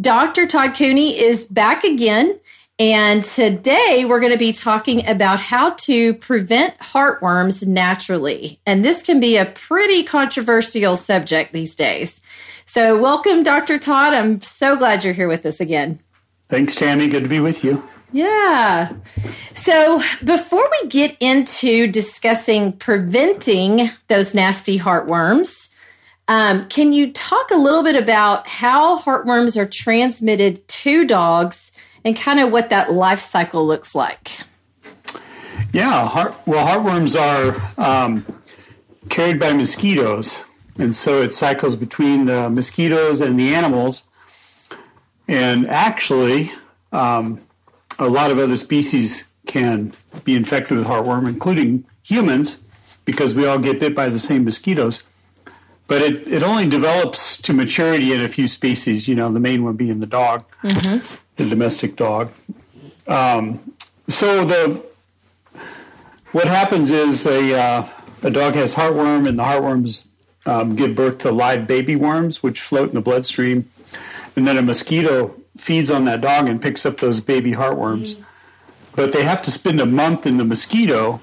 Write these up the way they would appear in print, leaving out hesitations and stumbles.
Dr. Todd Cooney is back again, and today we're going to be talking about how to prevent heartworms naturally. And this can be a pretty controversial subject these days. So welcome, Dr. Todd. I'm so glad you're here with us again. Thanks, Tammy. Good to be with you. Yeah. So before we get into discussing preventing those nasty heartworms, can you talk a little bit about how heartworms are transmitted to dogs and kind of what that life cycle looks like? Yeah, heartworms are carried by mosquitoes. And so it cycles between the mosquitoes and the animals. And actually, a lot of other species can be infected with heartworm, including humans, because we all get bit by the same mosquitoes. But it only develops to maturity in a few species, you know, the main one being the dog, the domestic dog. What happens is a dog has heartworm, and the heartworms give birth to live baby worms, which float in the bloodstream. And then a mosquito feeds on that dog and picks up those baby heartworms. But they have to spend a month in the mosquito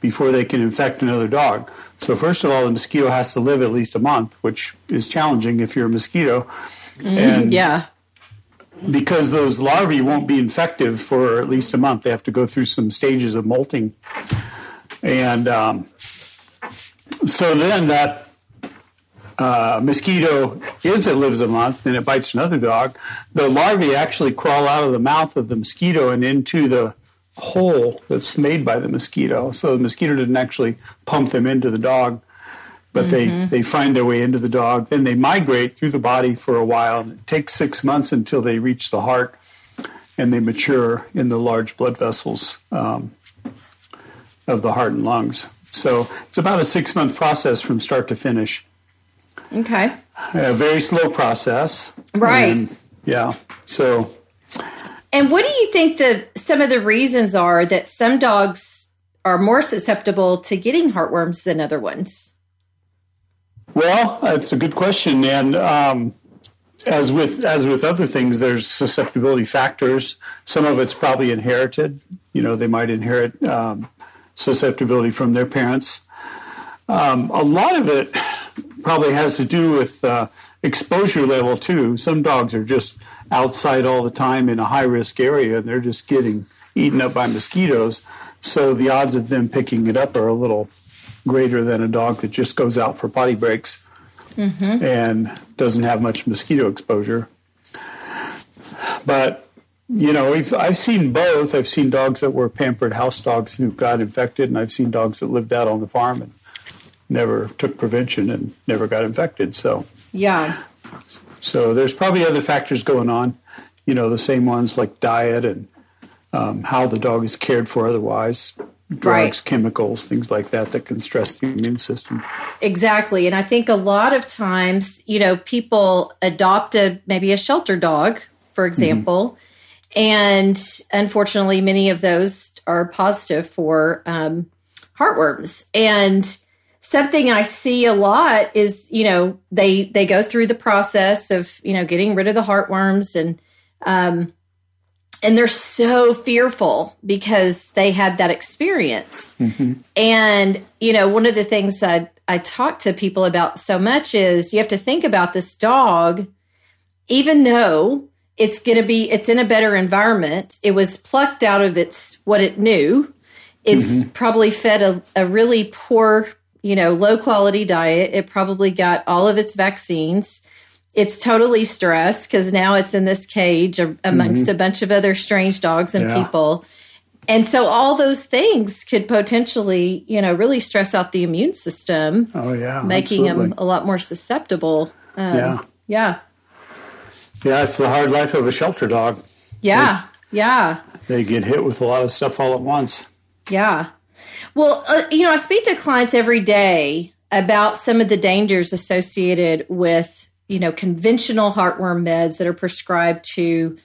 before they can infect another dog. So first of all, the mosquito has to live at least a month, which is challenging if you're a mosquito. Yeah. Because those larvae won't be infective for at least a month. They have to go through some stages of molting. And so then that mosquito, if it lives a month and it bites another dog, the larvae actually crawl out of the mouth of the mosquito and into the hole that's made by the mosquito. So the mosquito didn't actually pump them into the dog, but they find their way into the dog. Then they migrate through the body for a while. And it takes 6 months until they reach the heart, and they mature in the large blood vessels of the heart and lungs. So it's about a 6-month process from start to finish. Okay. A very slow process. Right. And, yeah. So... And what do you think some of the reasons are that some dogs are more susceptible to getting heartworms than other ones? Well, that's a good question. And as with other things, there's susceptibility factors. Some of it's probably inherited. You know, they might inherit susceptibility from their parents. A lot of it probably has to do with exposure level, too. Some dogs are just outside all the time in a high-risk area, and they're just getting eaten up by mosquitoes. So the odds of them picking it up are a little greater than a dog that just goes out for potty breaks and doesn't have much mosquito exposure. But, you know, I've seen both. I've seen dogs that were pampered house dogs who got infected, and I've seen dogs that lived out on the farm and never took prevention and never got infected. So yeah. So there's probably other factors going on, you know, the same ones like diet and how the dog is cared for otherwise, drugs, chemicals, things like that can stress the immune system. Exactly. And I think a lot of times, you know, people adopt maybe a shelter dog, for example, and unfortunately many of those are positive for heartworms. And something I see a lot is, you know, they go through the process of, you know, getting rid of the heartworms and they're so fearful because they had that experience. And, you know, one of the things I talk to people about so much is you have to think about this dog, even though it's in a better environment. It was plucked out of what it knew. It's probably fed a really poor, you know, low-quality diet. It probably got all of its vaccines. It's totally stressed because now it's in this cage amongst a bunch of other strange dogs and people. And so all those things could potentially, you know, really stress out the immune system. Oh, yeah. Making them a lot more susceptible. Yeah. Yeah, it's the hard life of a shelter dog. Yeah, They get hit with a lot of stuff all at once. Yeah. Well, I speak to clients every day about some of the dangers associated with, conventional heartworm meds that are prescribed to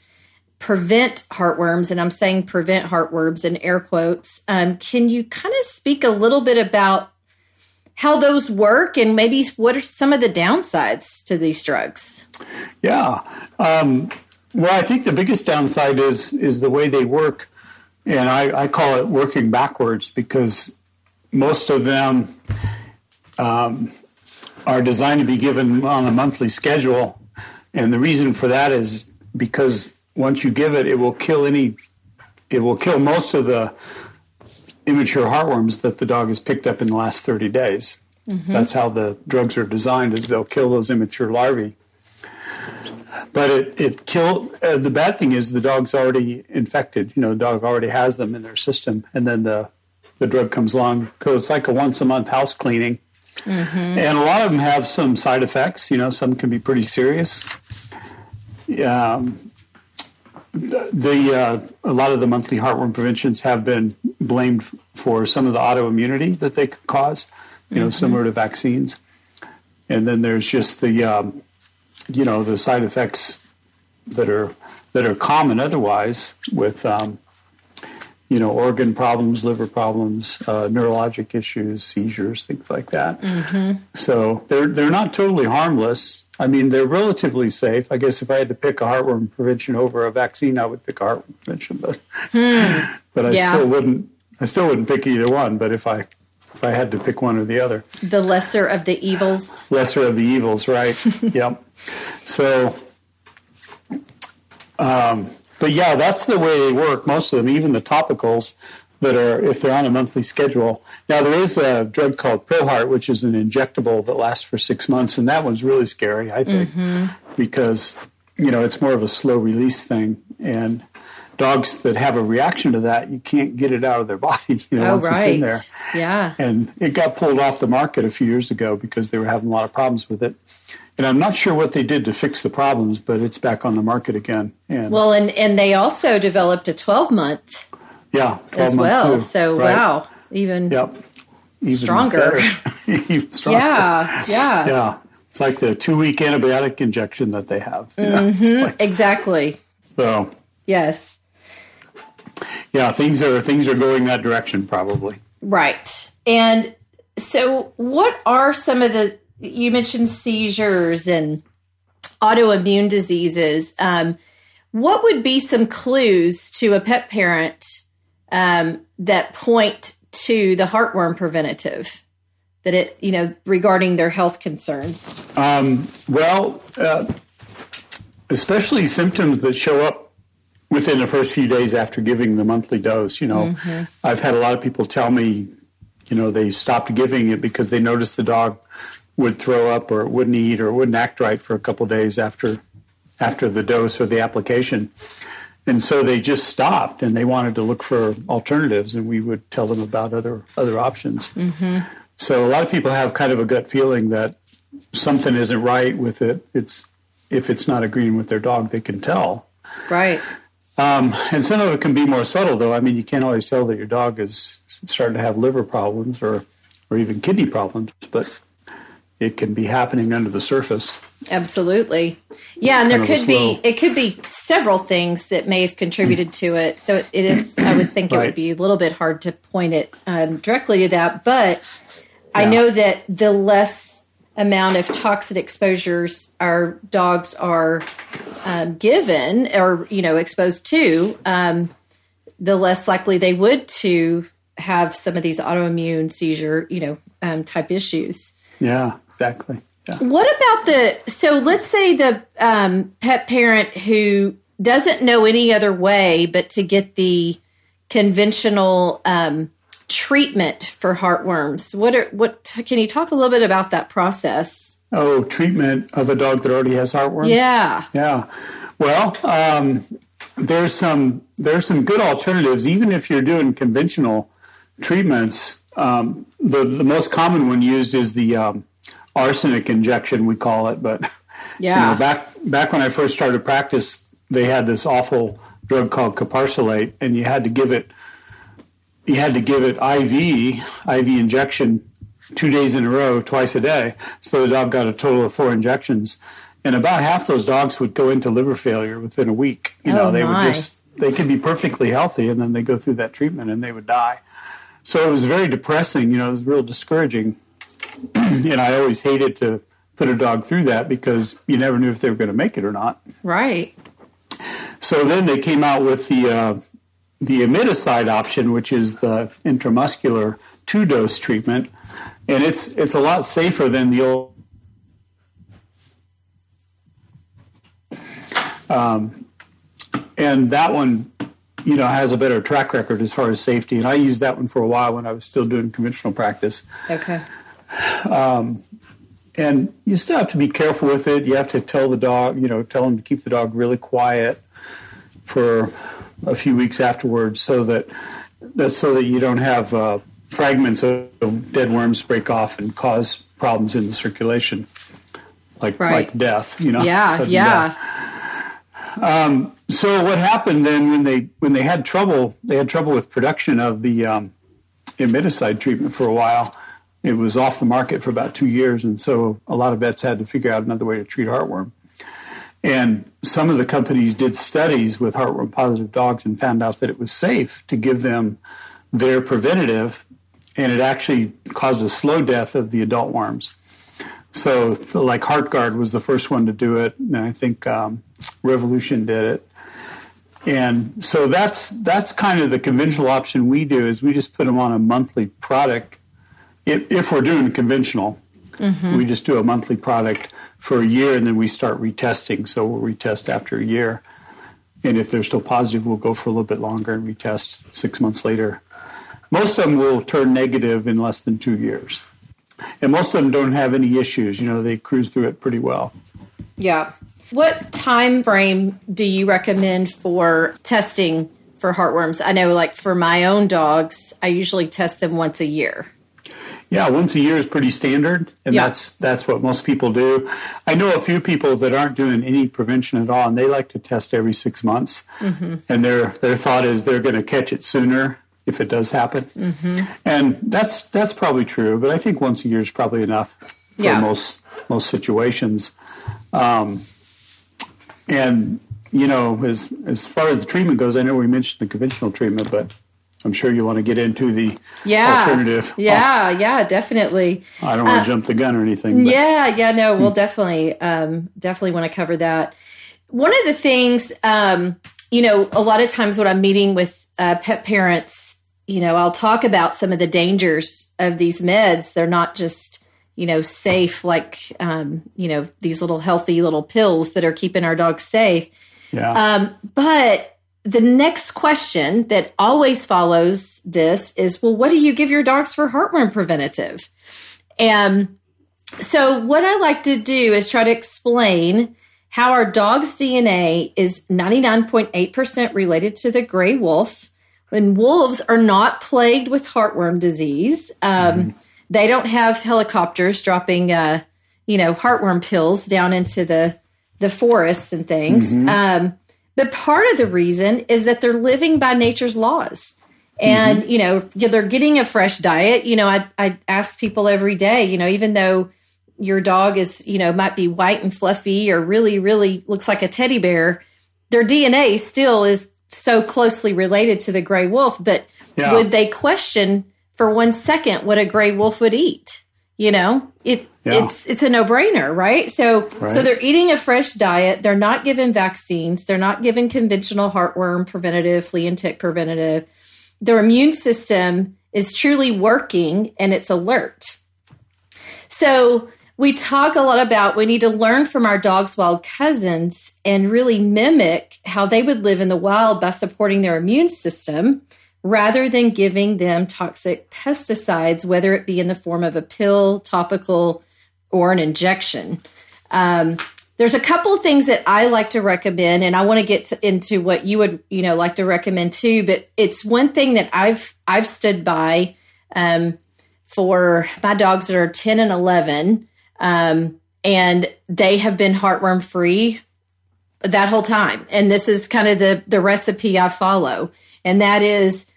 prevent heartworms. And I'm saying prevent heartworms in air quotes. Can you kind of speak a little bit about how those work and maybe what are some of the downsides to these drugs? Yeah. Well, I think the biggest downside is the way they work. And I call it working backwards, because most of them are designed to be given on a monthly schedule. And the reason for that is because once you give it, it will kill most of the immature heartworms that the dog has picked up in the last 30 days. Mm-hmm. So that's how the drugs are designed, is they'll kill those immature larvae. But the bad thing is the dog's already infected. The dog already has them in their system, and then the drug comes along, because it's like a once-a-month house cleaning. Mm-hmm. And a lot of them have some side effects. Some can be pretty serious. A lot of the monthly heartworm preventions have been blamed for some of the autoimmunity that they could cause, mm-hmm. similar to vaccines. And then there's just the... the side effects that are common otherwise with, organ problems, liver problems, neurologic issues, seizures, things like that. Mm-hmm. So they're not totally harmless. I mean, they're relatively safe. I guess if I had to pick a heartworm prevention over a vaccine, I would pick a heartworm prevention, but I still wouldn't pick either one. But if I had to pick one or the other. The lesser of the evils. Lesser of the evils, right. Yep. So, but yeah, that's the way they work, most of them, even the topicals that are, if they're on a monthly schedule. Now, there is a drug called ProHeart, which is an injectable that lasts for 6 months, and that one's really scary, I think, because, it's more of a slow release thing, and dogs that have a reaction to that, you can't get it out of their body once it's in there. Yeah. And it got pulled off the market a few years ago because they were having a lot of problems with it. And I'm not sure what they did to fix the problems, but it's back on the market again. And they also developed a 12-month as well. Too, so, right? Wow, even stronger. Even stronger. Yeah. It's like the 2-week antibiotic injection that they have. Exactly. So. Yes. Yeah, things are going that direction, probably. Right. And so what are some of the, you mentioned seizures and autoimmune diseases. What would be some clues to a pet parent that point to the heartworm preventative, that it, regarding their health concerns? Especially symptoms that show up within the first few days after giving the monthly dose, I've had a lot of people tell me, they stopped giving it because they noticed the dog would throw up or wouldn't eat or wouldn't act right for a couple of days after the dose or the application. And so they just stopped, and they wanted to look for alternatives, and we would tell them about other options. Mm-hmm. So a lot of people have kind of a gut feeling that something isn't right with it. If it's not agreeing with their dog, they can tell. Right. And some of it can be more subtle, though. I mean, you can't always tell that your dog is starting to have liver problems or even kidney problems, but it can be happening under the surface. Absolutely. Yeah, and it could be several things that may have contributed to it. So it is, I would think, it would be a little bit hard to point it directly to that. But yeah. I know that the less amount of toxic exposures our dogs are given or, exposed to, the less likely they would to have some of these autoimmune seizure, type issues. Yeah, exactly. Yeah. What about so let's say the pet parent who doesn't know any other way but to get the conventional treatment for heartworms. Can you talk a little bit about that process? Oh, treatment of a dog that already has heartworm? Yeah. Yeah. Well, there's some good alternatives. Even if you're doing conventional treatments, the most common one used is the arsenic injection, we call it, but Yeah. You know, back when I first started practice, they had this awful drug called caparsolate, and you had to give it IV injection 2 days in a row, twice a day. So the dog got a total of 4 injections. And about half those dogs would go into liver failure within a week. They could be perfectly healthy, and then they go through that treatment and they would die. So it was very depressing, it was real discouraging. And I always hated to put a dog through that because you never knew if they were going to make it or not. Right. So then they came out with the imidacide option, which is the intramuscular 2-dose treatment. And it's a lot safer than the old... and that one, has a better track record as far as safety. And I used that one for a while when I was still doing conventional practice. Okay. And you still have to be careful with it. You have to tell the dog, tell him to keep the dog really quiet for a few weeks afterwards so that you don't have fragments of dead worms break off and cause problems in the circulation, like death, Death. So what happened then when they had trouble, with production of the imidacide treatment for a while. It was off the market for about 2 years, and so a lot of vets had to figure out another way to treat heartworm. And some of the companies did studies with heartworm-positive dogs and found out that it was safe to give them their preventative, and it actually caused a slow death of the adult worms. So, like HeartGuard was the first one to do it, and I think Revolution did it. And so that's kind of the conventional option we do, is we just put them on a monthly product. If we're doing conventional, we just do a monthly product for a year, and then we start retesting. So we'll retest after a year. And if they're still positive, we'll go for a little bit longer and retest 6 months later. Most of them will turn negative in less than 2 years. And most of them don't have any issues. They cruise through it pretty well. Yeah. What time frame do you recommend for testing for heartworms? I know, for my own dogs, I usually test them once a year. Yeah, once a year is pretty standard, and that's what most people do. I know a few people that aren't doing any prevention at all, and they like to test every 6 months. Mm-hmm. And their thought is they're going to catch it sooner if it does happen. Mm-hmm. And that's probably true, but I think once a year is probably enough for most situations. And as far as the treatment goes, I know we mentioned the conventional treatment, but I'm sure you want to get into the alternative. Yeah, definitely. I don't want to jump the gun or anything. We'll definitely want to cover that. One of the things, a lot of times when I'm meeting with pet parents, I'll talk about some of the dangers of these meds. They're not just, safe, these little healthy little pills that are keeping our dogs safe. Yeah. But the next question that always follows this is, well, what do you give your dogs for heartworm preventative? And so what I like to do is try to explain how our dog's DNA is 99.8% related to the gray wolf. When wolves are not plagued with heartworm disease, they don't have helicopters dropping, heartworm pills down into the forests and things. Mm-hmm. But part of the reason is that they're living by nature's laws. And, they're getting a fresh diet. I ask people every day, even though your dog is, might be white and fluffy or really, really looks like a teddy bear, their DNA still is so closely related to the gray wolf. But would they question for 1 second what a gray wolf would eat? It's a no-brainer, right? So they're eating a fresh diet. They're not given vaccines. They're not given conventional heartworm preventative, flea and tick preventative. Their immune system is truly working, and it's alert. So we talk a lot about we need to learn from our dog's wild cousins and really mimic how they would live in the wild by supporting their immune system, rather than giving them toxic pesticides, whether it be in the form of a pill, topical, or an injection. There's a couple of things that I like to recommend, and I want to get into what you would, like to recommend too, but it's one thing that I've stood by for my dogs that are 10 and 11, and they have been heartworm free that whole time. And this is kind of the recipe I follow. And that is,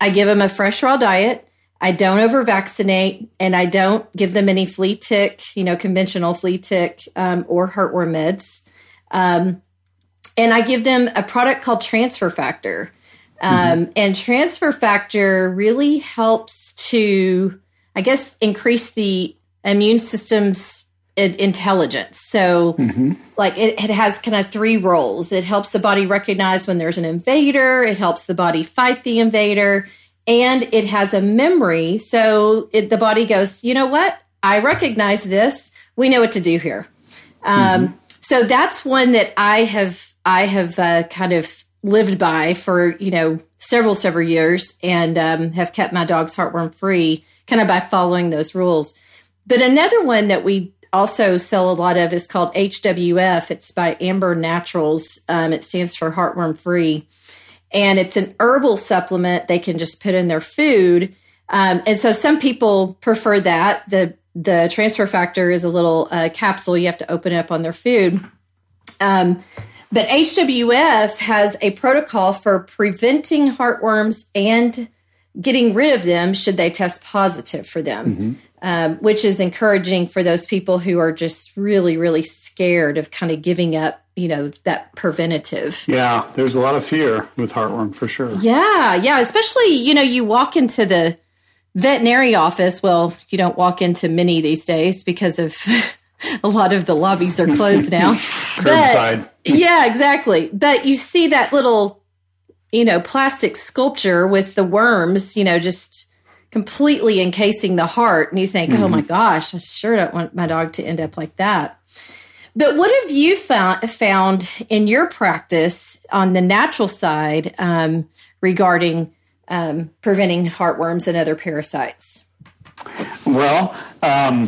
I give them a fresh raw diet. I don't over vaccinate, and I don't give them any flea tick, conventional flea tick or heartworm meds. And I give them a product called Transfer Factor. And Transfer Factor really helps to, increase the immune system's intelligence. So like it has kind of three roles. It helps the body recognize when there's an invader. It helps the body fight the invader, and it has a memory. So the body goes, you know what? I recognize this. We know what to do here. So that's one that I have kind of lived by for, several years, and have kept my dogs heartworm free kind of by following those rules. But another one that we also sell a lot of is called HWF. It's by Amber Naturalz. It stands for heartworm free. And it's an herbal supplement they can just put in their food. And so some people prefer that. The Transfer Factor is a little capsule you have to open up on their food. But HWF has a protocol for preventing heartworms and getting rid of them should they test positive for them, which is encouraging for those people who are just really, really scared of kind of giving up, that preventative. Yeah, there's a lot of fear with heartworm for sure. Yeah, especially, you walk into the veterinary office. Well, you don't walk into many these days because of a lot of the lobbies are closed now. Curbside. Yeah, exactly. But you see that little, plastic sculpture with the worms, just completely encasing the heart. And you think, oh my gosh, I sure don't want my dog to end up like that. But what have you found in your practice on the natural side regarding preventing heartworms and other parasites? Well, all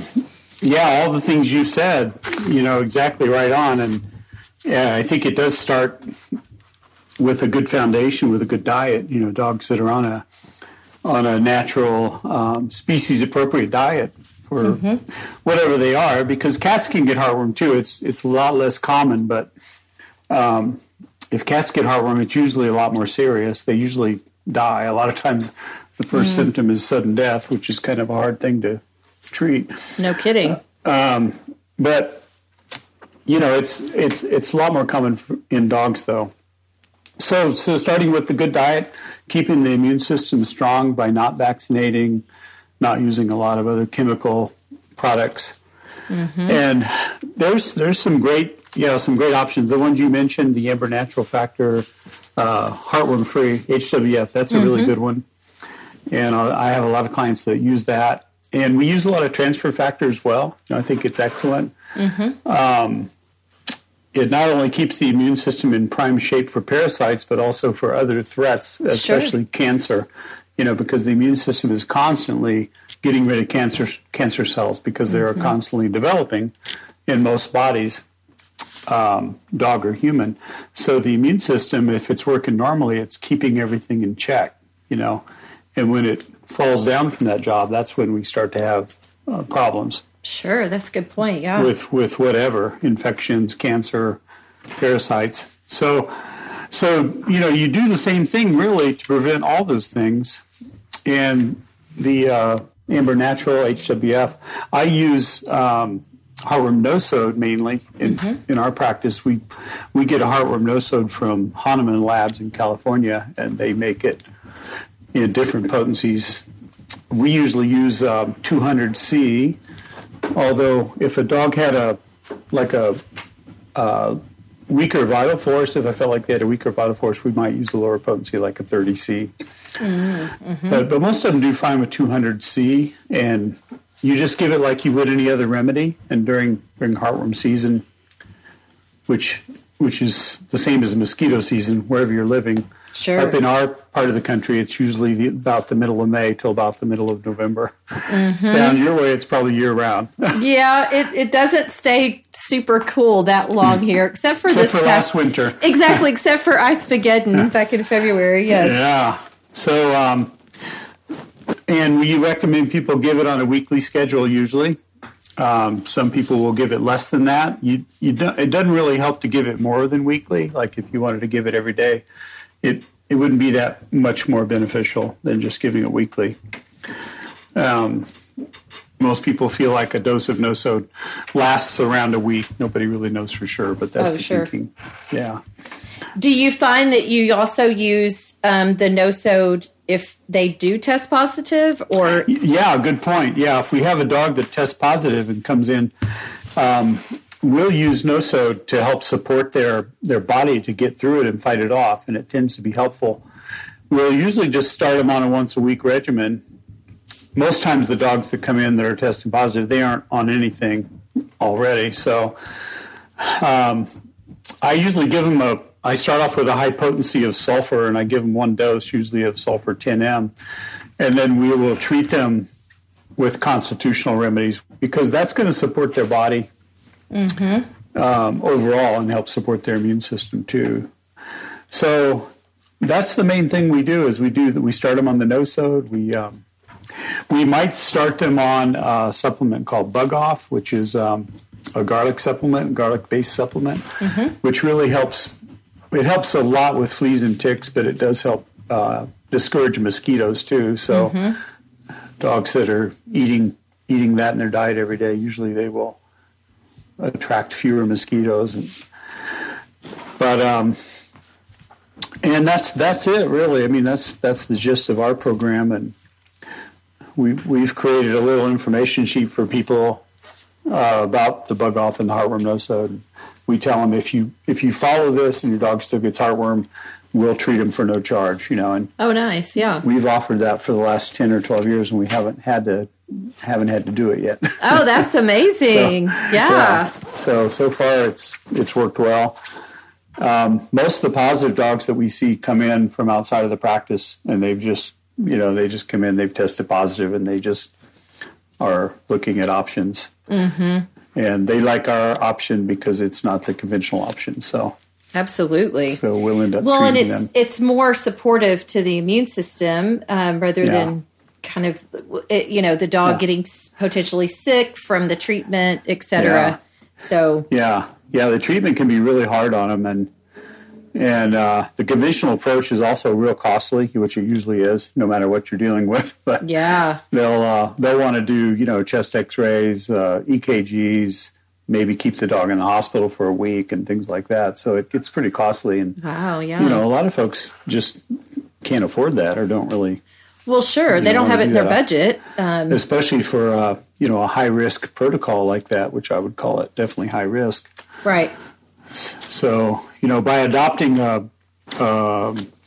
the things you said, exactly right on. And yeah, I think it does start with a good foundation, with a good diet. Dogs that are on a natural species-appropriate diet for whatever they are, because cats can get heartworm too. It's a lot less common, but if cats get heartworm, it's usually a lot more serious. They usually die. A lot of times the first symptom is sudden death, which is kind of a hard thing to treat. No kidding. But it's a lot more common in dogs though. So starting with the good diet, keeping the immune system strong by not vaccinating, not using a lot of other chemical products. And there's some great, some great options. The ones you mentioned, the Amber Natural Factor, heartworm free, HWF, that's a really good one. And I have a lot of clients that use that. And we use a lot of Transfer Factor as well. I think it's excellent. It not only keeps the immune system in prime shape for parasites, but also for other threats, especially cancer, because the immune system is constantly getting rid of cancer cells because they are constantly developing in most bodies, dog or human. So the immune system, if it's working normally, it's keeping everything in check, and when it falls down from that job, that's when we start to have problems. Sure, that's a good point, yeah. With whatever, infections, cancer, parasites. So you do the same thing, really, to prevent all those things. And the Amber Natural, HWF, I use heartworm nosode mainly in our practice. We get a heartworm nosode from Hahnemann Labs in California, and they make it in different potencies. We usually use 200C, although if a dog had a weaker vital force, if I felt like they had a weaker vital force, we might use a lower potency, like a 30C. But most of them do fine with 200C, and you just give it like you would any other remedy. And during heartworm season, which is the same as mosquito season, wherever you're living. Sure. Up in our part of the country, it's usually about the middle of May till about the middle of November. Down your way, it's probably year-round. Yeah, it doesn't stay super cool that long here, except for last winter. Exactly, except for Icefageddon back in February, yes. Yeah. So, and we recommend people give it on a weekly schedule usually. Some people will give it less than that. It doesn't really help to give it more than weekly. Like if you wanted to give it every day, it wouldn't be that much more beneficial than just giving it weekly. Most people feel like a dose of no-sode lasts around a week. Nobody really knows for sure, but that's thinking. Yeah. Do you find that you also use the no-sode if they do test positive? Or yeah, good point. Yeah, if we have a dog that tests positive and comes in, we'll use no-sode to help support their body to get through it and fight it off, and it tends to be helpful. We'll usually just start them on a once-a-week regimen. Most times the dogs that come in that are testing positive, they aren't on anything already. So I usually give them I start off with a high potency of sulfur, and I give them one dose, usually of sulfur 10M. And then we will treat them with constitutional remedies because that's going to support their body overall and help support their immune system too. So that's the main thing we do is we start them on the no-sode. We might start them on a supplement called Bug Off, which is a garlic-based supplement, which really helps. It helps a lot with fleas and ticks, but it does help discourage mosquitoes too. So dogs that are eating that in their diet every day, usually they will attract fewer mosquitoes. But that's it really. I mean, that's the gist of our program, and We've created a little information sheet for people about the Bug Off and the heartworm no-sode. We tell them if you follow this and your dog still gets heartworm, we'll treat them for no charge. And oh, nice, yeah. We've offered that for the last 10 or 12 years, and we haven't had to do it yet. Oh, that's amazing! So, yeah. So far it's worked well. Most of the positive dogs that we see come in from outside of the practice, and they've just. They just come in, they've tested positive, and they just are looking at options. And they like our option because it's not the conventional option. So absolutely. So we'll end up treating them. It's more supportive to the immune system rather than kind of, the dog getting potentially sick from the treatment, et cetera. Yeah. So yeah, the treatment can be really hard on them, and the conventional approach is also real costly, which it usually is, no matter what you're dealing with. But they'll want to do chest X-rays, EKGs, maybe keep the dog in the hospital for a week and things like that. So it gets pretty costly, and a lot of folks just can't afford that or don't really. Well, sure, they don't have it in their budget, especially for a high risk protocol like that, which I would call it definitely high risk. Right. So, by adopting a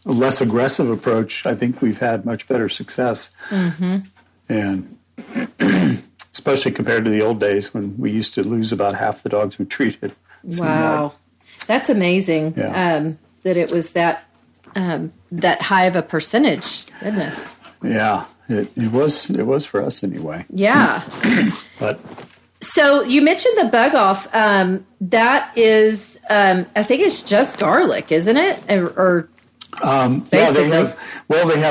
less aggressive approach, I think we've had much better success. And especially compared to the old days when we used to lose about half the dogs we treated. Wow. That's amazing that it was that high of a percentage. Goodness. Yeah, it was for us anyway. Yeah. But... So you mentioned the Bug Off. That is, I think it's just garlic, isn't it? Or basically, they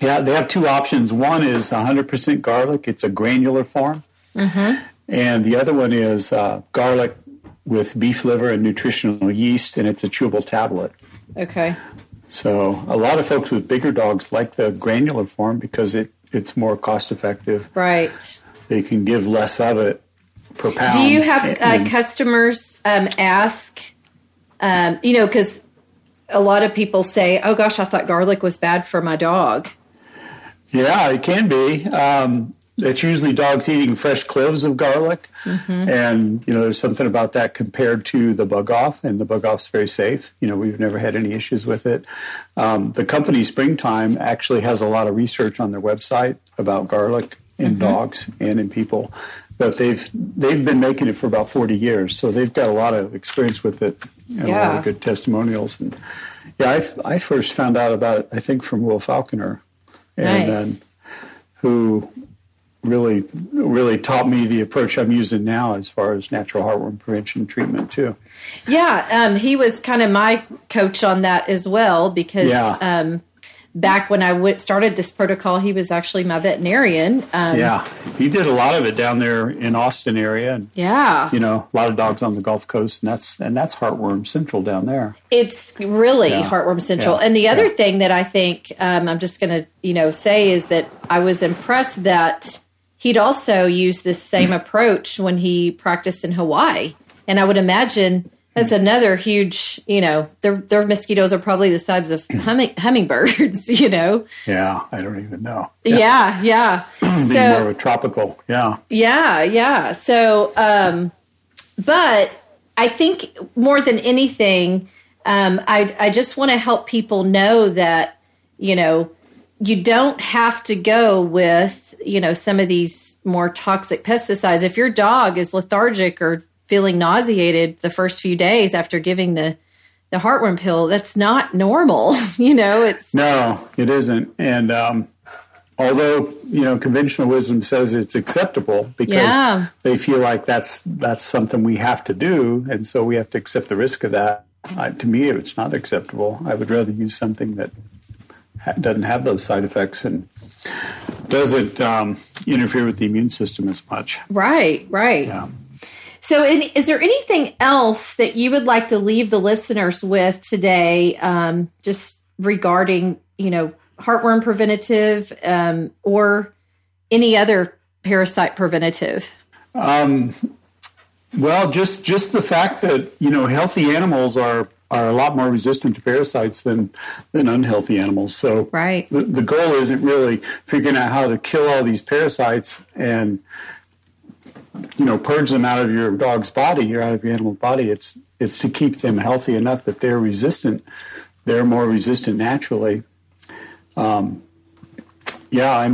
have two options. One is 100% garlic; it's a granular form, and the other one is garlic with beef liver and nutritional yeast, and it's a chewable tablet. Okay. So a lot of folks with bigger dogs like the granular form because it's more cost effective. Right. They can give less of it per pound. Do you have customers ask, because a lot of people say, oh, gosh, I thought garlic was bad for my dog. Yeah, it can be. It's usually dogs eating fresh cloves of garlic. And, there's something about that compared to the Bug Off, and the Bug Off's very safe. We've never had any issues with it. The company Springtime actually has a lot of research on their website about garlic. In dogs and in people, but they've been making it for about 40 years, so they've got a lot of experience with it and a lot of good testimonials. And I first found out about it, I think, from Will Falconer, and who really taught me the approach I'm using now as far as natural heartworm prevention treatment too. He was kind of my coach on that as well because back when I started this protocol, he was actually my veterinarian. Yeah, he did a lot of it down there in Austin area. And, yeah. You know, a lot of dogs on the Gulf Coast, and that's heartworm central down there. It's really heartworm central. Yeah. And the other thing that I think I'm just going to, say is that I was impressed that he'd also used this same approach when he practiced in Hawaii. And I would imagine that's another huge, their mosquitoes are probably the size of hummingbirds, Yeah, I don't even know. Yeah. So, more of a tropical, Yeah. So, but I think more than anything, I just want to help people know that, you don't have to go with, some of these more toxic pesticides. If your dog is lethargic or feeling nauseated the first few days after giving the heartworm pill, that's not normal. No, it isn't. And although, conventional wisdom says it's acceptable because they feel like that's something we have to do. And so we have to accept the risk of that. To me, it's not acceptable. I would rather use something that doesn't have those side effects and doesn't interfere with the immune system as much. Right. Yeah. So is there anything else that you would like to leave the listeners with today, just regarding, heartworm preventative or any other parasite preventative? Well, just the fact that, healthy animals are a lot more resistant to parasites than unhealthy animals. So the goal isn't really figuring out how to kill all these parasites and purge them out of your dog's body or out of your animal body. It's to keep them healthy enough that they're resistant. They're more resistant naturally. And before I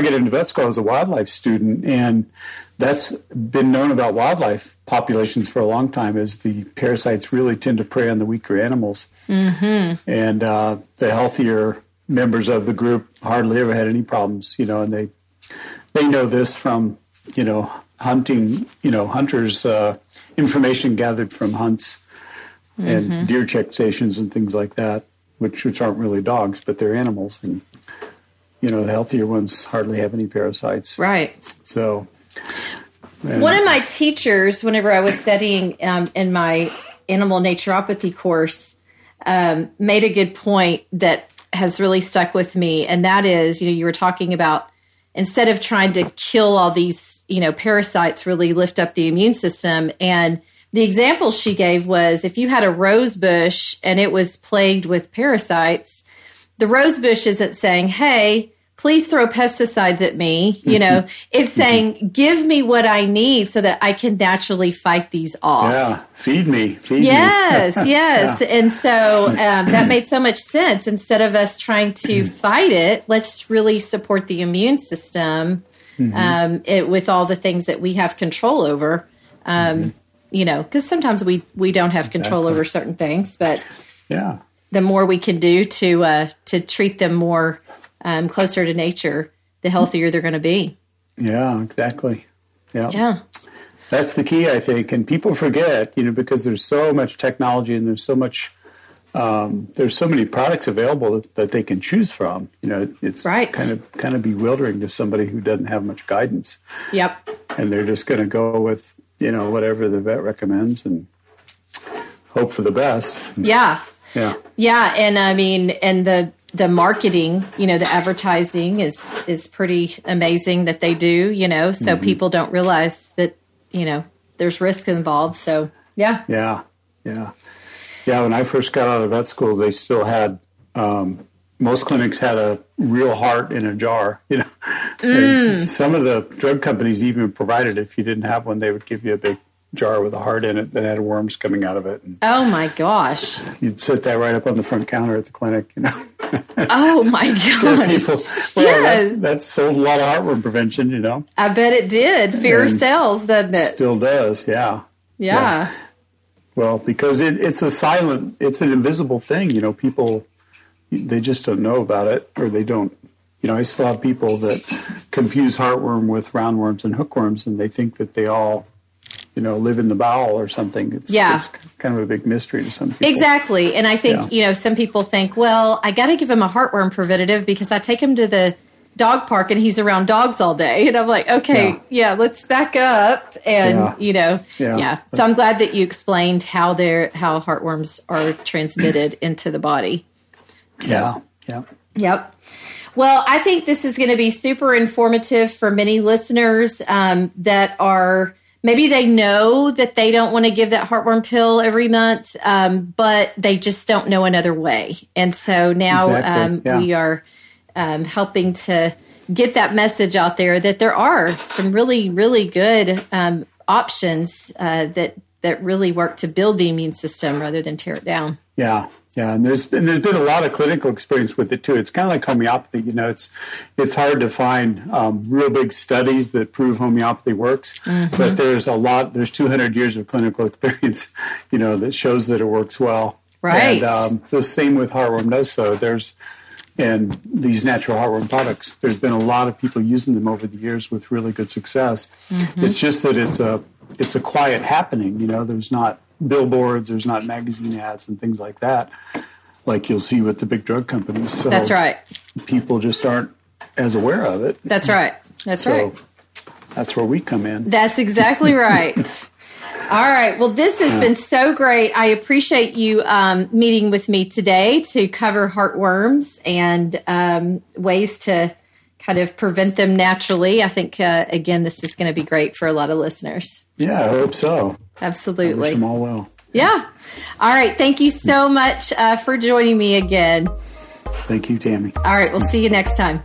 get into vet school, I was a wildlife student, and that's been known about wildlife populations for a long time, is the parasites really tend to prey on the weaker animals. Mm-hmm. And the healthier members of the group hardly ever had any problems, and they know this from, hunting, hunters, information gathered from hunts and deer check stations and things like that, which aren't really dogs, but they're animals. And, the healthier ones hardly have any parasites. Right. So. One of my teachers, whenever I was studying in my animal naturopathy course, made a good point that has really stuck with me. And that is, you were talking about, instead of trying to kill all these, parasites, really lift up the immune system. And the example she gave was, if you had a rose bush and it was plagued with parasites, the rose bush isn't saying, hey, please throw pesticides at me. It's saying, give me what I need so that I can naturally fight these off. Yeah, feed me. Yes. Yeah. And so that made so much sense. Instead of us trying to fight it, let's really support the immune system with all the things that we have control over, because sometimes we don't have control over certain things, but the more we can do to treat them more closer to nature, the healthier they're going to be. Yeah, exactly. Yeah. That's the key, I think. And people forget, because there's so much technology and there's so much, there's so many products available that they can choose from. It's kind of bewildering to somebody who doesn't have much guidance. Yep. And they're just going to go with, whatever the vet recommends and hope for the best. Yeah. Yeah. And I mean, and the marketing, the advertising is pretty amazing that they do, so people don't realize that, there's risk involved. So, yeah. Yeah. Yeah. When I first got out of vet school, they still had, most clinics had a real heart in a jar, Some of the drug companies even provided, if you didn't have one, they would give you a big jar with a heart in it that had worms coming out of it. And oh my gosh! You'd set that right up on the front counter at the clinic, Oh my gosh! People, that sold a lot of heartworm prevention, I bet it did. Fear sells, doesn't it? Still does, yeah. Yeah. Well, because it's a silent, it's an invisible thing. People they just don't know about it, or they don't. I still have people that confuse heartworm with roundworms and hookworms, and they think that they all you know, live in the bowel or something. It's kind of a big mystery to some people. Exactly. And I think, you know, some people think, well, I got to give him a heartworm preventative because I take him to the dog park and he's around dogs all day. And I'm like, okay, let's back up. And, you know, So I'm glad that you explained how heartworms are transmitted into the body. So, Yep. Well, I think this is going to be super informative for many listeners that are, maybe they know that they don't want to give that heartworm pill every month, but they just don't know another way. And so now we are helping to get that message out there that there are some really, really good options that really work to build the immune system rather than tear it down. Yeah. Yeah, and there's been a lot of clinical experience with it too. It's kind of like homeopathy, you know. It's hard to find real big studies that prove homeopathy works, but there's 200 years of clinical experience, you know, that shows that it works well. Right. And the same with heartworm nose sow. And these natural heartworm products, there's been a lot of people using them over the years with really good success. Mm-hmm. It's just that it's a quiet happening, you know. There's not billboards, there's not magazine ads and things like that, like you'll see with the big drug companies. So that's right. People just aren't as aware of it. That's right. That's right. That's where we come in. That's exactly right. All right. Well, this has been so great. I appreciate you meeting with me today to cover heartworms and ways to kind of prevent them naturally. I think, again, this is going to be great for a lot of listeners. Yeah, I hope so. Absolutely. I wish them all well. Yeah. All right. Thank you so much for joining me again. Thank you, Tammy. All right. We'll see you next time.